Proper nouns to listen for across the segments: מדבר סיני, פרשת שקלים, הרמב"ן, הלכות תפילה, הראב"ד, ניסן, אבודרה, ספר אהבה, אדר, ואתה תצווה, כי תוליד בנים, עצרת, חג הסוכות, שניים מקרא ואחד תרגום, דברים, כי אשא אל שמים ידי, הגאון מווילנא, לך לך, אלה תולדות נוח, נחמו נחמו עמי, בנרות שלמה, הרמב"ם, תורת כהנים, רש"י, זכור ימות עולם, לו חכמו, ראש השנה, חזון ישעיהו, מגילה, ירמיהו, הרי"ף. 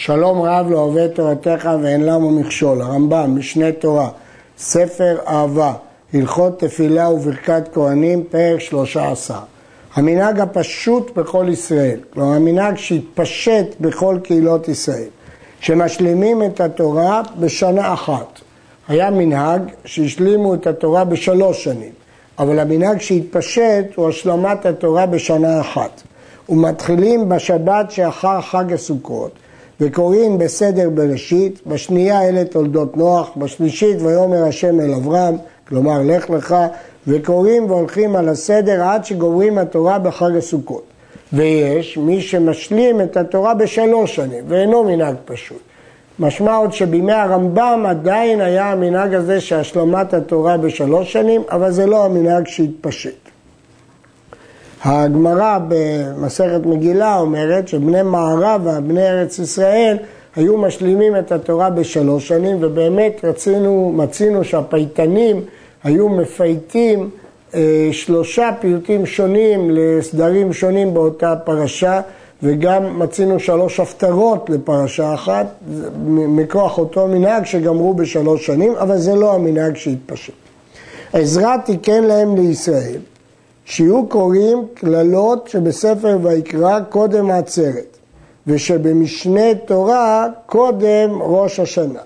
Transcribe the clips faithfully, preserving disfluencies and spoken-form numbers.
שלום רב לא אוהב תורתך ואין למו מכשול. הרמב"ם, משנה תורה, ספר אהבה, הלכות תפילה וברכת כהנים, פרק שלוש עשרה. המנהג הפשוט בכל ישראל, כלומר המנהג שהתפשט בכל קהילות ישראל, שמשלימים את התורה בשנה אחת. היה מנהג שהשלימו את התורה בשלוש שנים, אבל המנהג שהתפשט הוא השלמת התורה בשנה אחת. ומתחילים בשבת שאחר חג הסוכות, וקוראים בסדר בראשית, בשנייה אלה תולדות נוח, בשלישית ויומר השם אל אברהם, כלומר לך לך, וקוראים והולכים על הסדר עד שגומרים התורה בחג הסוכות. ויש מי שמשלים את התורה בשלוש שנים, ואינו מנהג פשוט. משמע עוד שבימי הרמב"ם עדיין היה המנהג הזה שהשלמת התורה בשלוש שנים, אבל זה לא המנהג שהתפשט. הגמרא במסכת מגילה אומרת שבני מערב ובני ארץ ישראל היו משלימים את התורה בשלוש שנים, ובאמת רצינו, מצינו שהפייטנים היו מפייטים אה, שלושה פיוטים שונים לסדרים שונים באותה פרשה, וגם מצינו שלוש הפטרות לפרשה אחת, מכוח אותו מנהג שגמרו בשלוש שנים, אבל זה לא המנהג שהתפשט. עזרא תיקן להם לישראל, שיהיו קוראים כללות שבספר ויקרא קודם עצרת, ושבמשנה תורה קודם ראש השנה.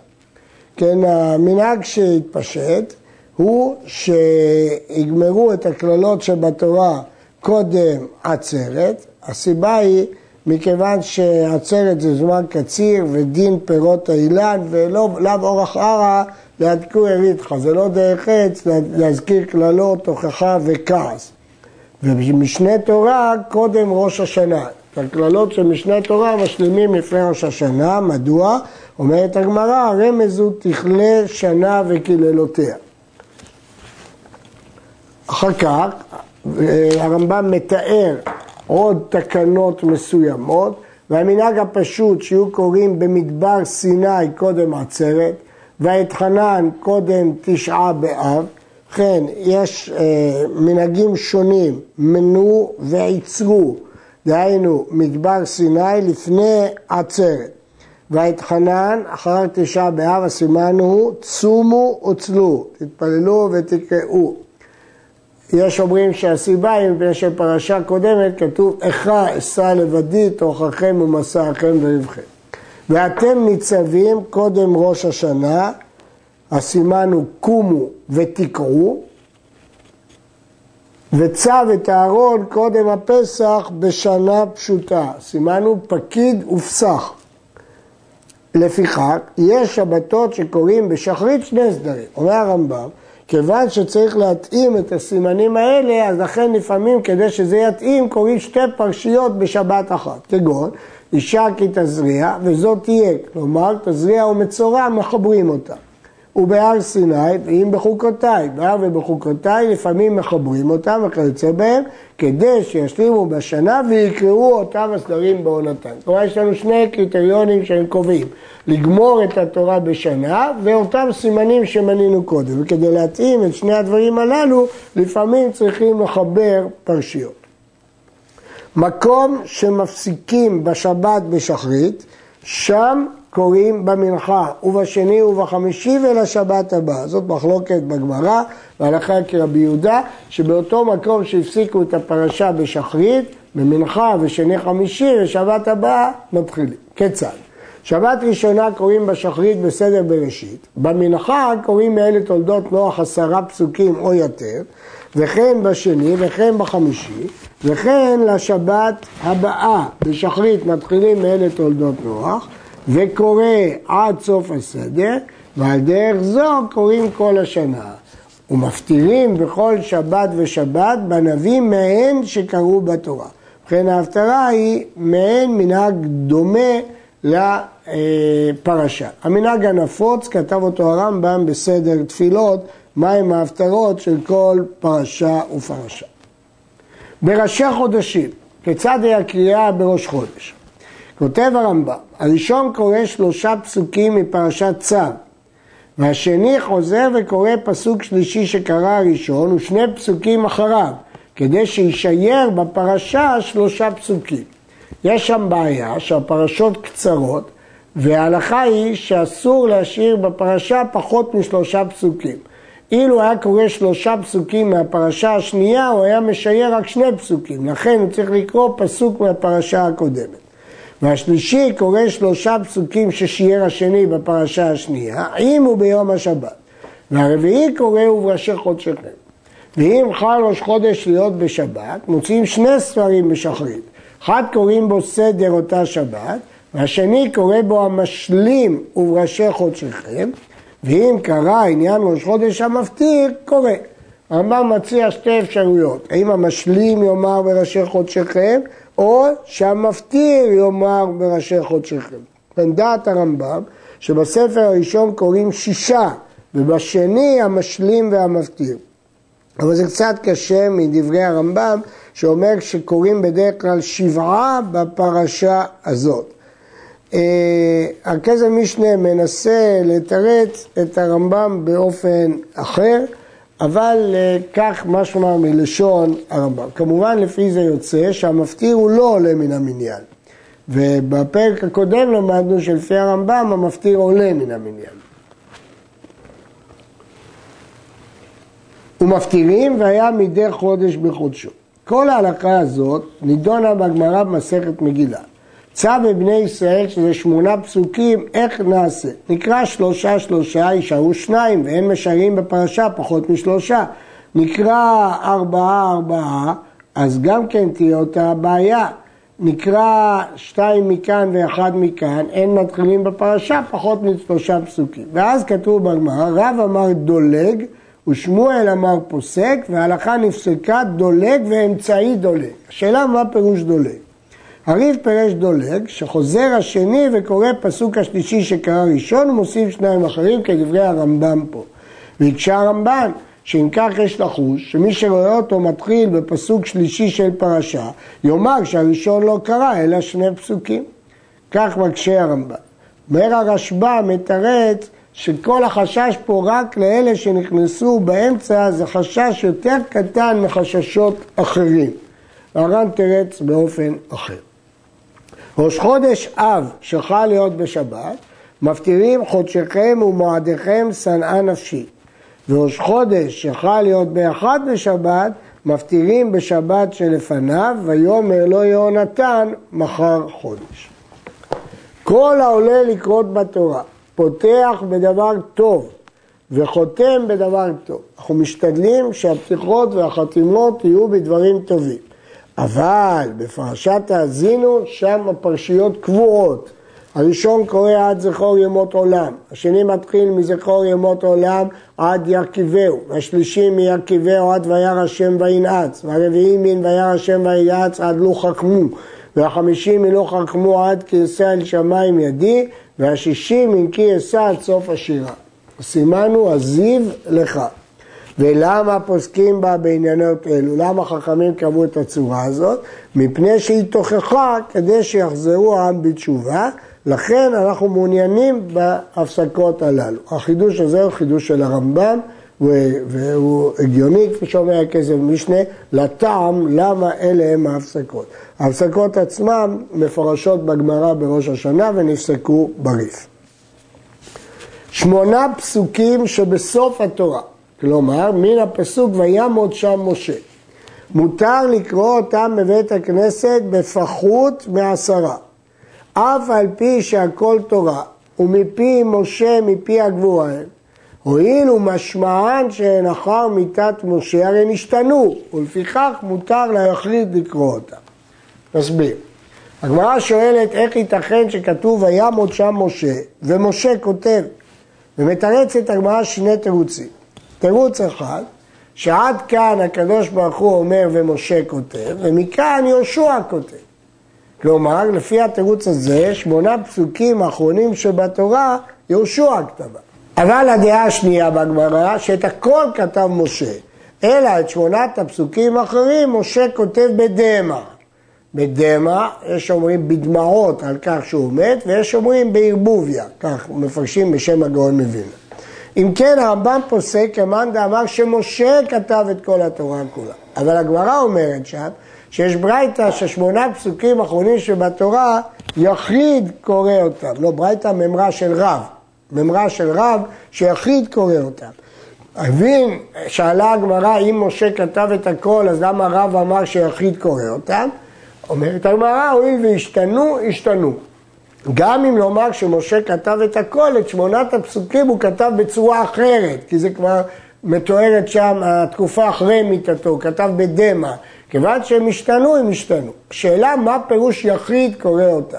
כן, המנהג שהתפשט הוא שיגמרו את הכללות שבתורה קודם עצרת. הסיבה היא מכיוון שעצרת זה זמן קציר ודין פירות האילן, ולא אורח ערה להדקו ירידך, זה לא דרך עץ להזכיר כללות, הוכחה וכעס. ומשנה תורה קודם ראש השנה. את הכללות של משנה תורה משלימים לפני ראש השנה. מדוע? אומרת הגמרא, הרמז הוא תכלה שנה וקללותיה. אחר כך הרמב"ם מתאר עוד תקנות מסוימות, והמנהג הפשוט שיהיו קוראים במדבר סיני קודם עצרת, והאתחנן קודם תשעה באב. כן, יש אה, מנהגים שונים, מנו ועיצרו, דהיינו מדבר סיני לפני עצרת, והאתחנן אחר תשעה באב. הסימן הוא צומו וצלו, תתפללו ותקראו. יש אומרים שהסיבה היא מפני שפרשה קודמת כתוב איכה אשא לבדי תוככם ומסעכם וריבכם. ואתם ניצבים קודם ראש השנה, הסימן הוא קומו ותקעו, וצב את הארון קודם הפסח בשנה פשוטה, הסימן הוא פקיד ופסח. לפיכך יש שבתות שקוראים בשחרית שני סדרים. אומר הרמב"ם, כיוון שצריך להתאים את הסימנים האלה, אז לכן לפעמים כדי שזה יתאים קוראים שתי פרשיות בשבת אחת, כגון אישה כי תזריע וזאת תהיה, כלומר תזריע ומצורע מחברים אותה, ובהר סיני ואם בחוקותיי, בהר ובחוקותיי לפעמים מחברים אותם וכיוצא בהם, כדי שישלימו בשנה ויקראו אותם הסדרים בעונתם. כלומר יש לנו שני קריטריונים שהם קובעים, לגמור את התורה בשנה ואותם סימנים שמנינו קודם, וכדי להתאים את שני הדברים הללו לפעמים צריכים לחבר פרשיות. מקום שמפסיקים בשבת בשחרית, שם קוראים במנחה ובשני ובחמישי ולשבת הבאה. זאת מחלוקת בגמרא והלכה כרבי יהודה, שבאותו מקום שהפסיקו את הפרשה בשחרית, במנחה ושני חמישי לשבת הבאה מתחילים. כיצד? שבת ראשונה קוראים בשחרית בסדר בראשית, במנחה קוראים מאלה תולדות נוח עשרה פסוקים או יותר, וכן בשני וכן בחמישי, וכן לשבת הבאה בשחרית מתחילים מאלה תולדות נוח, וקורא עד סוף הסדר, ועל דרך זו קוראים כל השנה, ומפתירים בכל שבת ושבת בנבים מהן שקראו בתורה. וכן ההפטרה היא מהן מנהג דומה לפרשה. המנהג הנפוץ, כתב אותו הרמב"ם בסדר תפילות, מהם ההפטרות של כל פרשה ופרשה. בראשי חודשים, כיצד היא הקריאה בראש חודש? כותב הרמב"ם, הראשון קורא שלושה פסוקים מפרשת צו, והשני חוזר וקורא פסוק שלישי שקרא הראשון ושני פסוקים אחריו, כדי שישייר בפרשה שלושה פסוקים. יש שם בעיה שהפרשות קצרות וההלכה היא שאסור להשאיר בפרשה פחות משלושה פסוקים. אילו היה קורא שלושה פסוקים מהפרשה השנייה, הוא היה משייר רק שני פסוקים, לכן הוא צריך לקרוא פסוק מהפרשה הקודמת. והשלישי קורא שלושה פסוקים ששייר השני בפרשה השנייה, אם הוא ביום השבת. והרביעי קורא ובראשי חודשיכם. ואם חל ראש חודש להיות בשבת, מוצאים שני ספרים בשחרית. אחד קוראים בו סדר אותה שבת, והשני קורא בו המשלים ובראשי חודשיכם, ואם קרא עניין ראש חודש המפטיר, קורא. הרמב"ם מציע שתי אפשרויות, האם המשלים יאמר בראשי חודשיכם, או שהמפטיר יאמר בראשי חודשיכם. דעת הרמב"ם שבספר הראשון קוראים שישה, ובשני המשלים והמפטיר. אבל זה קצת קשה מדברי הרמב"ם, שאומר שקוראים בדרך כלל שבעה בפרשה הזאת. הכזב משנה מנסה לתרץ את הרמב"ם באופן אחר, אבל כך משמע מלשון הרמב"ם. כמובן לפי זה יוצא שהמפטיר הוא לא עולה מן המניין. ובפרק הקודם למדנו שלפי הרמב"ם המפטיר עולה מן המניין. ומפטירים והיה מדי חודש בחודשו. כל ההלכה הזאת נידונה בגמרא במסכת מגילה. צו בבני ישראל, שזה שמונה פסוקים, איך נעשה? נקרא שלושה שלושה, ישארו שניים, והם משארים בפרשה פחות משלושה. נקרא ארבעה ארבעה, אז גם כן תהיה אותה הבעיה. נקרא שתיים מכאן ואחד מכאן, אין מתחילים בפרשה פחות משלושה פסוקים. ואז כתוב בגמרא, רב אמר דולג, ושמואל אמר פוסק, וההלכה נפסקה דולג ואמצעי דולג. השאלה מה פירוש דולג? הרי"ף פירש דולג, שחוזר השני וקורא פסוק השלישי שקרא ראשון, ומוסיף שניים אחרים כדברי הרמב"ם פה. והקשה הרמב"ן, שאם כך יש לחוש, שמי שרואה אותו מתחיל בפסוק שלישי של פרשה, יאמר שהראשון לא קרא, אלא שני פסוקים. כך מקשה הרמב"ן. אומר הרשב"א מתרץ, שכל החשש פה רק לאלה שנכנסו באמצע, זה חשש יותר קטן מחששות אחרים. הר"ן תרץ באופן אחר. ראש חודש אב שחל להיות בשבת, מפטירים חודשיכם ומועדיכם שנאה נפשי. וראש חודש שחל להיות באחד בשבת, מפטירים בשבת שלפניו, ויאמר לו יהונתן מחר חודש. כל העולה לקרות בתורה, פותח בדבר טוב וחותם בדבר טוב. אנחנו משתדלים שהפתיחות והחתימות יהיו בדברים טובים. אבל בפרשת האזינו, שם הפרשיות קבועות. הראשון קורא עד זכור ימות עולם. השני מתחיל מזכור ימות עולם עד ירכיבהו. השלישי מירכיבהו עד וירא השם וינאץ. והרביעי מן וירא השם וינאץ עד לו חכמו. והחמישי מלו חכמו עד כי אשא אל שמים ידי. והשישי מן כי אשא עד סוף השירה. סימנו הזיו לך. ולמה פוסקים בה בעניינות אלו? למה חכמים קבעו את הצורה הזאת? מפני שהיא תוכחה כדי שיחזרו העם בתשובה, לכן אנחנו מעוניינים בהפסקות הללו. החידוש הזה הוא חידוש של הרמב"ם, והוא הגיוני, כפי שאומר הכזב משנה, לטעם למה אלה הם ההפסקות. ההפסקות עצמן מפורשות בגמרא בראש השנה ונפסקו בריף. שמונה פסוקים שבסוף התורה. כלומר, מן הפסוק ויעמוד שם משה. מותר לקרוא אותם בבית הכנסת בפחות מעשרה. אף על פי שהכל תורה, ומפי משה מפי הגבורה, הואילו משמען שהן אחר מיתת משה, הרי נשתנו, ולפיכך מותר להחליט לקרוא אותם. נסביר. הגמרא שואלת איך ייתכן שכתוב ויעמוד שם משה, ומשה כותב, ומתרצת הגמרא שני תירוצים. תירוץ אחד, שעד כאן הקדוש ברוך הוא אומר ומשה כותב, ומכאן יהושע כותב. כלומר, לפי התירוץ הזה, שמונה פסוקים האחרונים שבתורה, יהושע כתבה. אבל הדעה השנייה בגמרא, שאת הכל כתב משה, אלא את שמונת הפסוקים האחרים, משה כותב בדמע. בדמע, יש אומרים בדמעות על כך שהוא מת, ויש אומרים בערבוביה, כך מפרשים בשם הגאון מווילנא. אם כן, הרמב"ם פוסק כמאן דאמר שמשה כתב את כל התורה כולה. אבל הגמרא אומרת שם שיש ברייתא ששמונה פסוקים אחרונים שבתורה יחיד קורא אותם. לא ברייתא, ממרא של רב. ממרא של רב שיחיד קורא אותם. אבין, שאלה הגמרא, אם משה כתב את הכל, אז למה רב אמר שיחיד קורא אותם? אומרת הגמרא, הואיל והשתנו, השתנו. גם אם לומר שמשה כתב את הכל, את שמונת הפסוקים הוא כתב בצורה אחרת, כי זה כבר מתוארת שם התקופה אחרי מיתתו, כתב בדמה. כיוון שהם השתנו, הם השתנו. שאלה מה פירוש יחיד קורא אותם.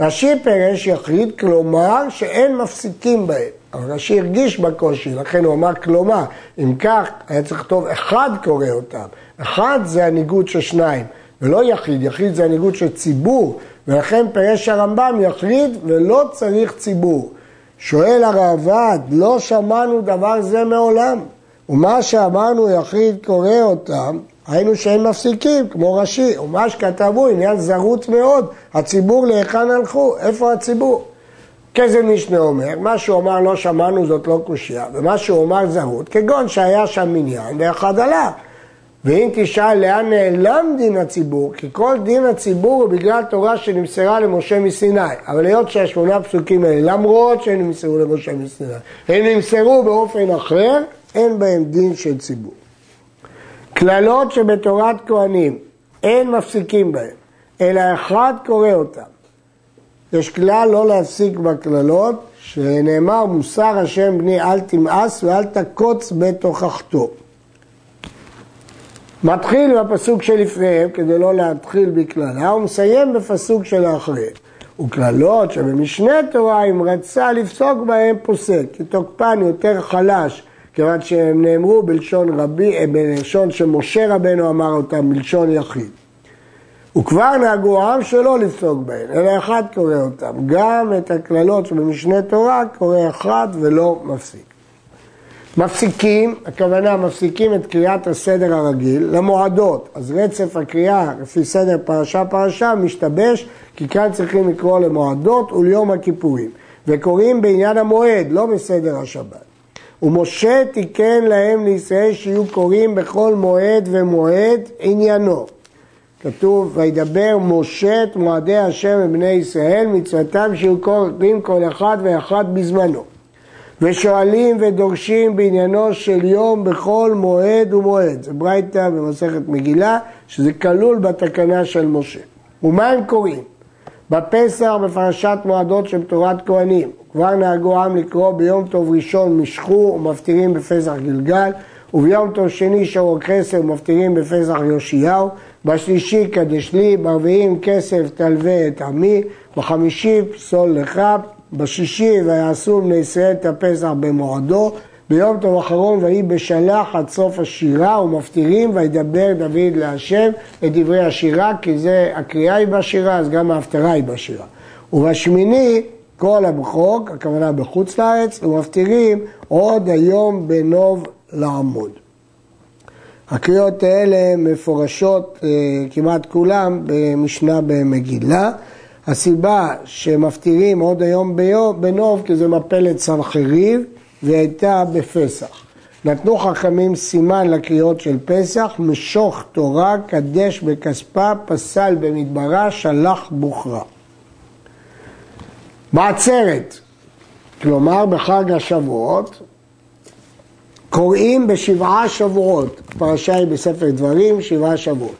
רש"י פירש יחיד, כלומר שאין מפסיקים בהם. אבל רש"י הרגיש בקושי, לכן הוא אמר כלומר. אם כך, היה צריך לכתוב אחד קורא אותם. אחד זה הניגוד של שניים, ולא יחיד. יחיד זה הניגוד של ציבור, ולכן פירש הרמב"ם יחיד ולא צריך ציבור. שואל הראב"ד, לא שמענו דבר זה מעולם. ומה שאמרנו יחיד קורא אותם, היינו שהם מפסיקים, כמו רש"י, ומה שכתבו, עניין זרות מאוד, הציבור להיכן הלכו, איפה הציבור? כזה משנה אומר, מה שהוא אמר לא שמענו זאת לא קושיה, ומה שהוא אמר זרות, כגון שהיה שם מניין ואחד עלה. ואם תשאל לאן נעלם דין הציבור, כי כל דין הציבור הוא בגלל תורה שנמסרה למשה מסיני, אבל היות שהשמונה פסוקים האלה, למרות שהם נמסרו למשה מסיני, הם נמסרו באופן אחר, אין בהם דין של ציבור. כללות שבתורת כהנים אין מפסיקים בהם, אלא אחד קורא אותם. יש כלל לא להפסיק בכללות, שנאמר מוסר השם בני אל תמאס ואל תקוץ בתוכחתו. מתחיל בפסוק שלפניהם כדי לא להתחיל בכללה, הוא מסיים בפסוק שלאחריהם. וכללות שבמשנה תורה אם רצה לפסוק בהם פוסק, כי תוקפן יותר חלש, כיוון שהם נאמרו בלשון רבי, בלשון שמשה רבנו אמר אותם, בלשון יחיד. וכבר נהגו העם שלא לפסוק בהן, אלא אחד קורא אותם. גם את הכללות שבמשנה תורה קורא אחד ולא מפסיק. מפסיקים, הכוונה מפסיקים את קריאת הסדר הרגיל למועדות. אז רצף הקריאה לפי סדר פרשה פרשה משתבש, כי כאן צריכים לקרוא למועדות וליום הכיפורים. וקוראים בעניין המועד, לא בסדר השבת. ומשה תיקן להם לישראל שיהיו קוראים בכל מועד ומועד עניינו. כתוב, וידבר משה את מועדי השם ובני ישראל, מצוותם שיהיו קוראים כל אחד ואחד בזמנו. ושואלים ודורשים בעניינו של יום בכל מועד ומועד. זה ברייתא במסכת מגילה, שזה כלול בתקנה של משה. ומה הם קוראים? בפסח בפרשת מועדות של תורת כהנים. כבר נהגו עם לקרוא ביום טוב ראשון משחו ומפטירים בפסח גלגל, וביום טוב שני שור כסף ומפטירים בפסח יאשיהו, בשלישי קדש לי, ברביעים כסף תלווה את עמי, בחמישי פסול לך, בשישי ויעשו בני ישראל את הפסח במועדו, ביום טוב אחרון ויהי בשלח עד סוף השירה ומפטירים וידבר דוד להשם את דברי השירה, כי זה הקריאה היא בשירה אז גם ההפטרה היא בשירה. ובשמיני כל הבחוק, הכוונה בחוץ לארץ, ומפטירים עוד היום בנוב לעמוד. הקריאות האלה מפורשות כמעט כולם במשנה במגילה. הסיבה שמפטירים עוד היום בנוב כי זה מפלת סנחריב והייתה בפסח. נתנו חכמים סימן לקריאות של פסח, משוך תורה, קדש בכספה, פסל במדברה, שלח בוכרה. בעצרת, כלומר בחג השבועות, קוראים בשבעה שבועות, פרשה היא בספר דברים, שבעה שבועות.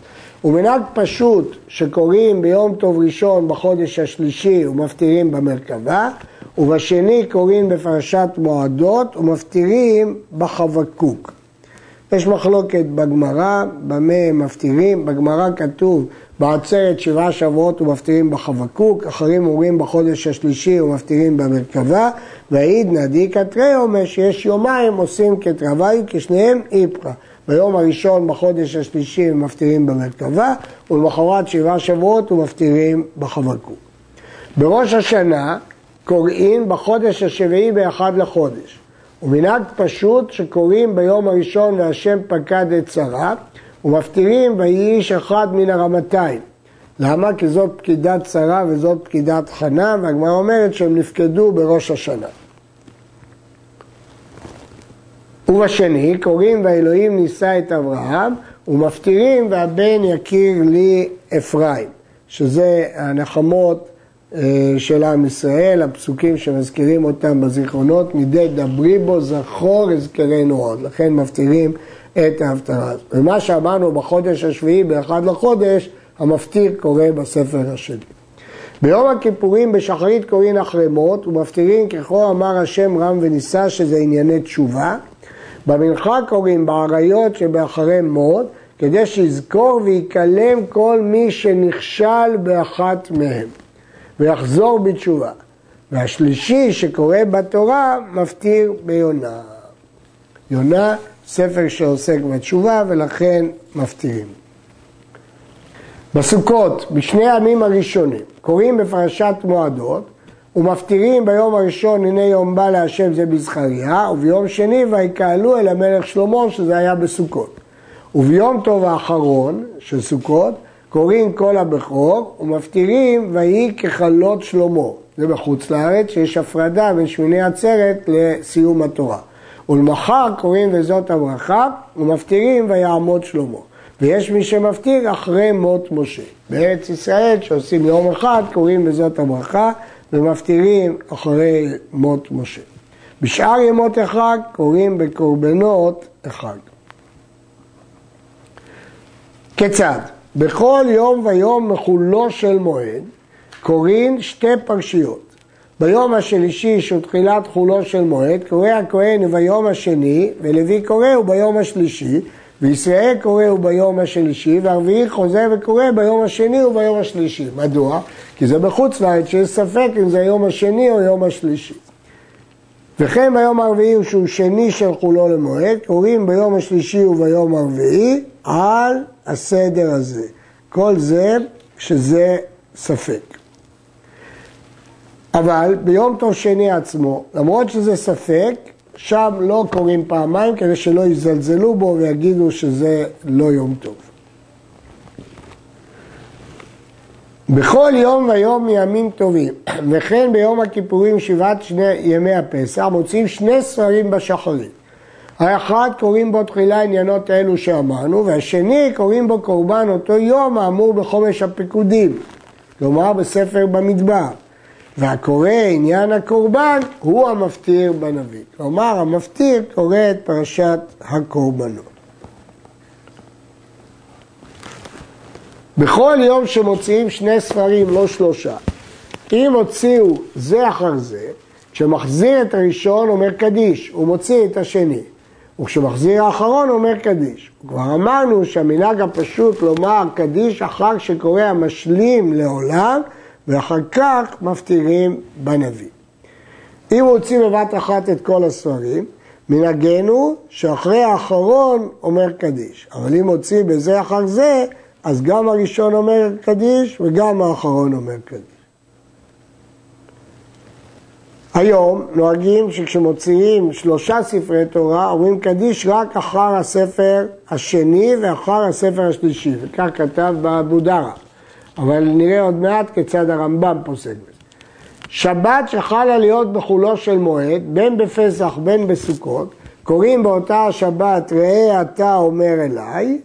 ומנהג פשוט שקוראים ביום טוב ראשון בחודש השלישי ומפטירים במרכבה, ובשני קוראים בפרשת מועדות ומפטירים בחבקוק. יש מחלוקת בגמרא, במה מפטירים, בגמרא כתוב בעצרת שבעה שבועות ומפטירים בחבקוק, אחרים אומרים בחודש השלישי ומפטירים במרכבה, והעיד נדי כתרי עומש, יש יומיים עושים כתרווי כשניהם איפרה. ביום הראשון בחודש השלישי מפטירים במרכבה, ולמחרת שבעה שבועות ומפטירים בחבקוק. בראש השנה קוראים בחודש השביעי באחד לחודש. ומנהג פשוט שקוראים ביום הראשון והשם פקד את שרה, ומפטירים ויהי איש אחד מן הרמתיים. למה? כי זאת פקידת שרה וזאת פקידת חנה, והגמרא אומרת שהם נפקדו בראש השנה. ובשני קוראים והאלוהים ניסה את אברהם, ומפטירים והבן יקיר לי אפרים, שזה הנחמות של עם ישראל, הפסוקים שמזכירים אותם בזיכרונות, מדי דברי בו זכור יזכרנו עוד, לכן מפטירים את ההפטרה. ומה שאמרנו בחודש השביעי, באחד לחודש, המפטיר קורא בספר השני. ביום הכיפורים בשחרית קוראים החרמות ומפטירים ככה אמר השם רם וניסה, שזה ענייני תשובה. במנחה קוראים בעריות שבאחרי מות, כדי שיזכור ויקלם כל מי שנכשל באחת מהם ויחזור בתשובה. והשלישי שקורא בתורה מפטיר ביונה. יונה ספר שעוסק בתשובה ולכן מפטירים. בסוכות, בשני הימים הראשונים, קוראים בפרשת מועדות ומפטירים ביום הראשון, הנה יום בא להשם, זה בזכריה, וביום שני ויקהלו אל המלך שלמה, שזה היה בסוכות. וביום טוב האחרון של סוכות קוראים כל הבכור ומפטירים ויהי ככלות שלמה. זה בחוץ לארץ שיש הפרדה בין שמיני עצרת לסיום התורה. ולמחר קוראים וזאת הברכה ומפטירים ויעמוד שלמה. ויש מי שמפטיר אחרי מות משה. בארץ ישראל שעושים יום אחד קוראים וזאת הברכה ומפטירים אחרי מות משה. בשאר ימות החג קוראים בקורבנות החג. כיצד? בכל יום ויום מחולו של מועד קוראים שתי פרשיות. ביום השלישי שהוא תחילת חולו של מועד קורא הכהן וביום השני, ולוי קורא וביום השלישי, וישראל קורא וביום השלישי, והרביעי חוזר וקורא ביום השני וביום השלישי. מדוע? כי זה בחוץ לארץ שיש ספק אם זה היום השני או יום השלישי. וכן ביום הרביעי שהוא שני של חולו למועד קוראים ביום השלישי וביום הרביעי על הסדר הזה. כל זה שזה ספק. אבל ביום טוב שני עצמו, למרות שזה ספק, שם לא קוראים פעמיים כדי שלא יזלזלו בו ויגידו שזה לא יום טוב. בכל יום ויום מימים טובים, וכן ביום הכיפורים שבעת שני ימי הפסח, מוצאים שני ספרים בשחרית. האחד קוראים בו תחילה עניינות אלו שאמרנו, והשני קוראים בו קורבן אותו יום האמור בחומש הפיקודים, כלומר בספר במדבר. והקורא עניין הקורבן הוא המפטיר בנביא. כלומר, המפטיר קורא את פרשת הקורבנות. בכל יום שמוציאים שני ספרים, לא שלושה, אם הוציאו זה אחר זה, כשמחזיר את הראשון אומר קדיש, הוא מוציא את השני. וכשמחזיר האחרון אומר קדיש. כבר אמרנו שהמנהג הפשוט לומר קדיש אחר שקורא המשלים לעולם, ואחר כך מפטירים בנביא. אם רוצים בבת אחת את כל הספרים, מנהגנו שאחרי האחרון אומר קדיש. אבל אם רוצים בזה אחר זה, אז גם הראשון אומר קדיש וגם האחרון אומר קדיש. היום נוהגים שכשמוציאים שלושה ספרי תורה, אומרים קדיש רק אחר הספר השני ואחר הספר השלישי. וכך כתב באבודרה. אבל נראה עוד מעט כיצד הרמב"ם פוסק בזה. שבת שחלה להיות בחולו של מועד, בין בפסח בין בסוכות, קוראים באותה השבת ראה אתה אומר אליי,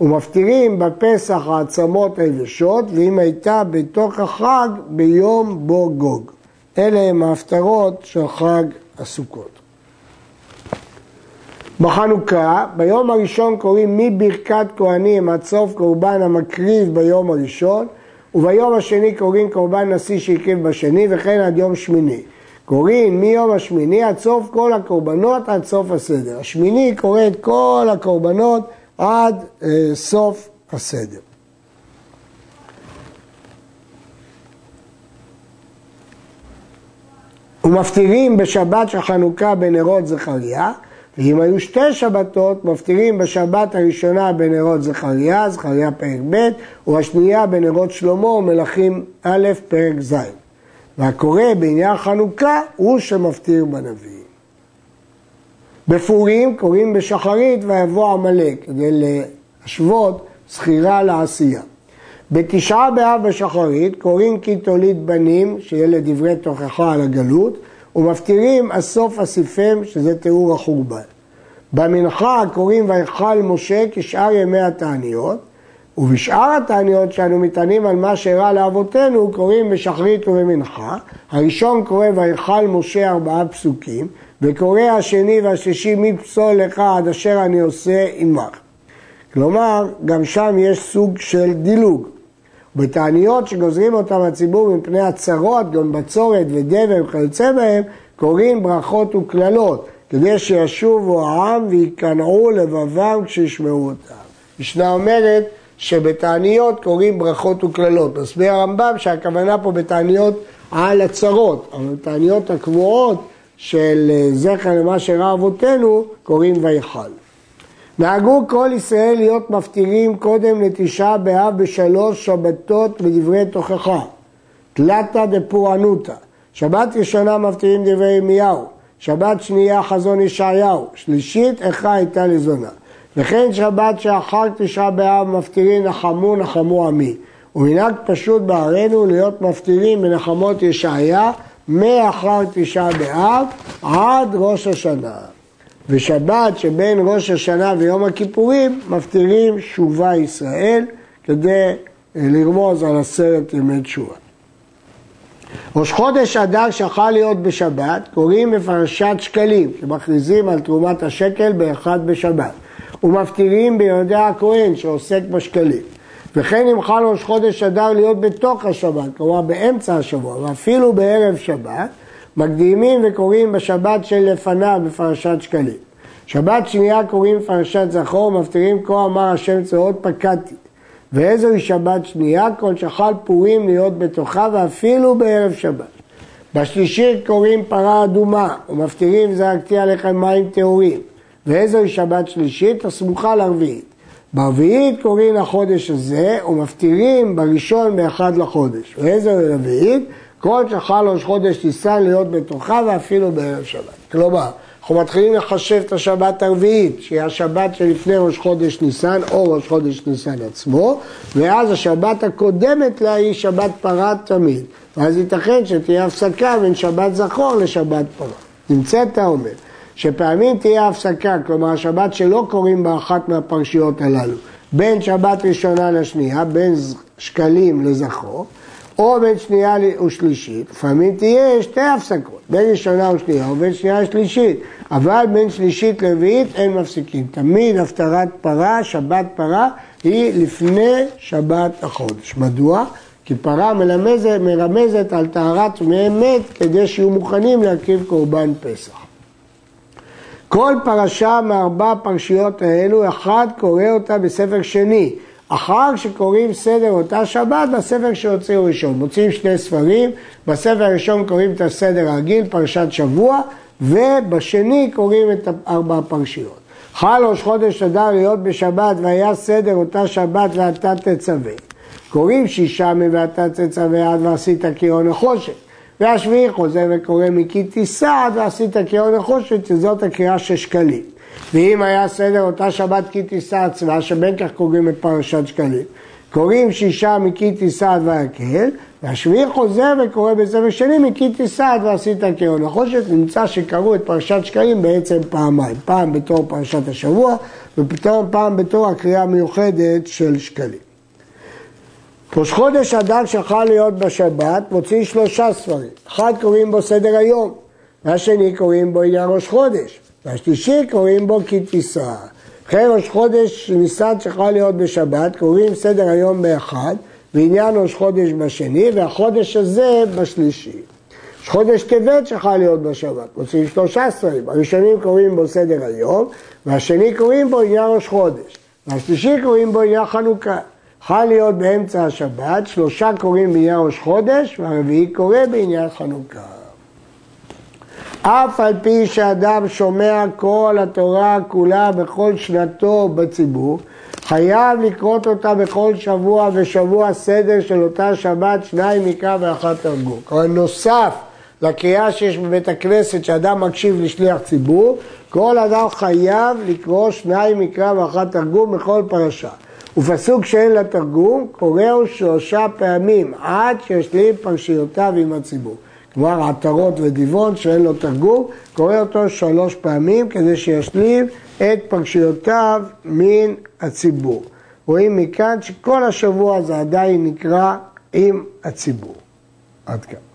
ומפטירים בפסח העצמות היבשות, ואם הייתה בתוך החג ביום בו גוג. אלה הם ההפטרות של חג הסוכות. בחנוכה, ביום הראשון קוראים מברכת כהנים עד סוף קורבן המקריב ביום הראשון, וביום השני קוראים קורבן נשיא שהקריב בשני, וכן עד יום שמיני. קוראים מיום השמיני עד סוף כל הקורבנות עד סוף הסדר. השמיני קורא את כל הקורבנות עד אה, סוף הסדר. ומפטירים בשבת של חנוכה בנרות זכריה, ואם היו שתי שבתות, מפטירים בשבת הראשונה בנרות זכריה, זכריה פרק ב', והשנייה בנרות שלמה, מלכים א' פרק ז'. והקורא בעניין חנוכה הוא שמפטיר בנביא. בפורים קוראים בשחרית ויבוא עמלק, כדי להשוות זכירה לעשייה. בתשעה באב בשחרית קוראים כי תוליד בנים, שיהיה לדברי תוכחה על הגלות, ומפטירים הסוף אסיפם, שזה תיאור החורבן. במנחה קוראים ויחל משה כשאר ימי התעניות, ובשאר התעניות שאנו מתענים על מה שאירע לאבותינו קוראים בשחרית ובמנחה. הראשון קורא ויחל משה ארבעה פסוקים, וקורא השני והשלישי מפסול לך עד אשר אני עושה עמך. כלומר, גם שם יש סוג של דילוג. בתעניות שגוזרים אותם הציבור מפני הצרות, גם בצורת ודבר וכיוצא בהם, קוראים ברכות וקללות, כדי שישובו העם ויקנעו לבבם כשישמעו אותם. משנה אומרת שבתעניות קוראים ברכות וקללות. מסביר הרמב"ם שהכוונה פה בתעניות על הצרות, אבל בתעניות הקבועות של זכר למה שראה אבותינו קוראים ויחל. נהגו כל ישראל להיות מפטירים קודם לתשעה באב בשלוש שבתות בדברי תוכחה. תלתא דפורענותא. שבת ראשונה מפטירים דברי ירמיהו, שבת שנייה חזון ישעיהו, שלישית איכה הייתה לזונה. וכן שבת שאחר תשעה באב מפטירים נחמו נחמו עמי. ומנהג פשוט בערנו להיות מפטירים בנחמות ישעיה מאחר תשעה באב עד ראש השנה. ושבת שבין ראש השנה ויום הכיפורים מפטירים שובה ישראל כדי לרמוז על עשרת ימי תשובה. ראש חודש אדר שחל להיות בשבת קוראים בפרשת שקלים שמכריזים על תרומת השקל באחד בשבת ומפטירים ביודע הכהן שעוסק בשקלים. וכן אם חל ראש חודש אדר להיות בתוך השבת, כלומר באמצע השבוע ואפילו בערב שבת, מקדימים וקוראים בשבת של לפניו בפרשת שקלים. שבת שנייה קוראים בפרשת זכור, מפטירים כה אמר השם צבאות פקדתי. ואיזוהי שבת שנייה? כל שחל פורים להיות בתוכה ואפילו בערב שבת. בשלישית קוראים פרה אדומה ומפטירים זרקתי עליכם מים טהורים. ואיזוהי שבת שלישית? הסמוכה לרביעית. ברביעית קוראים לחודש הזה ומפטירים בראשון באחד לחודש. ואיזוהי רביעית? כל שחל ראש חודש ניסן להיות בתוכה ואפילו בערב שבת. כלומר, אנחנו מתחילים לחשב את השבת הרביעית, שהיא השבת שלפני ראש חודש ניסן או ראש חודש ניסן עצמו, ואז השבת הקודמת לה היא שבת פרה תמיד, ואז ייתכן שתהיה הפסקה בין שבת זכור לשבת פרה. נמצאת העומד שפעמים תהיה הפסקה, כלומר השבת שלא קוראים באחת מהפרשיות הללו, בין שבת ראשונה לשנייה, בין שקלים לזכור, או בין שנייה ושלישית, לפעמים תהיה שתי הפסקות, בין ראשונה ושנייה או בין שנייה ושלישית, אבל בין שלישית לרביעית אין מפסיקים. תמיד הפטרת פרה, שבת פרה, היא לפני שבת החודש. מדוע? כי פרה מלמזת, מרמזת על טהרת ומת כדי שיהיו מוכנים להקריב קורבן פסח. כל פרשה מארבע פרשיות האלו, אחד קורא אותה בספר שני, אחר שקוראים סדר אותה שבת בספר שהוציאו ראשון. מוציאים שני ספרים, בספר הראשון קוראים את הסדר הרגיל, פרשת שבוע, ובשני קוראים את ארבע פרשיות. חל ראש חודש אדר להיות בשבת והיה סדר אותה שבת ואתה תצווה. קוראים שישה מ"ואתה תצווה" עד ועשית כהון החושך. והשביעי חוזר וקורא מכי תישא עד ועשית כהון החושך, שזאת הקריאה ששקלים. ואם היה סדר אותה שבת כי תישא עצמה, שבין כך קוראים את פרשת שקלים, קוראים שישה מכי תישא עד ויקהל, והשביעי חוזר וקורא בספר שני מכי תישא עד ועשית כהון החושך. נמצא שקראו את פרשת שקלים בעצם פעמיים, פעם בתור פרשת השבוע ופתאום פעם בתור הקריאה המיוחדת של שקלים. ראש חודש אדר שחל להיות בשבת מוציא שלושה ספרים, אחד קוראים בו סדר היום, והשני קוראים בו עניין ראש חודש, והשלישי קוראים בו כי תישא. אחרי ראש חודש ניסן שחל להיות בשבת, קוראים סדר היום באחד, ועניין ראש חודש בשני, והחודש הזה בשלישי. ראש חודש טבת שחל להיות בשבת, מוצאים שלושה ספרים, הראשונים קוראים בו סדר היום, והשני קוראים בו עניין ראש חודש, והשלישי קוראים בו עניין חנוכה. חל להיות באמצע השבת, שלושה קוראים בעניין ראש חודש, והרביעי קורא בעניין חנוכה. אף על פי שאדם שומע כל התורה כולה בכל שנתו בציבור, חייב לקרות אותה בכל שבוע ושבוע סדר של אותה שבת, שניים מקרא ואחד תרגום. אבל נוסף לקריאה שיש בבית הכנסת שאדם מקשיב לשליח ציבור, כל אדם חייב לקרוא שניים מקרא ואחד תרגום בכל פרשה. ופסוק שאין לה תרגום קוראו שלושה פעמים עד שישלים פרשיותיו עם הציבור. כבר עטרות ודיבון שאין לו תרגום, קורא אותו שלוש פעמים כדי שישלים את פרשיותיו מן הציבור. רואים מכאן שכל השבוע זה עדיין נקרא עם הציבור. עד כאן.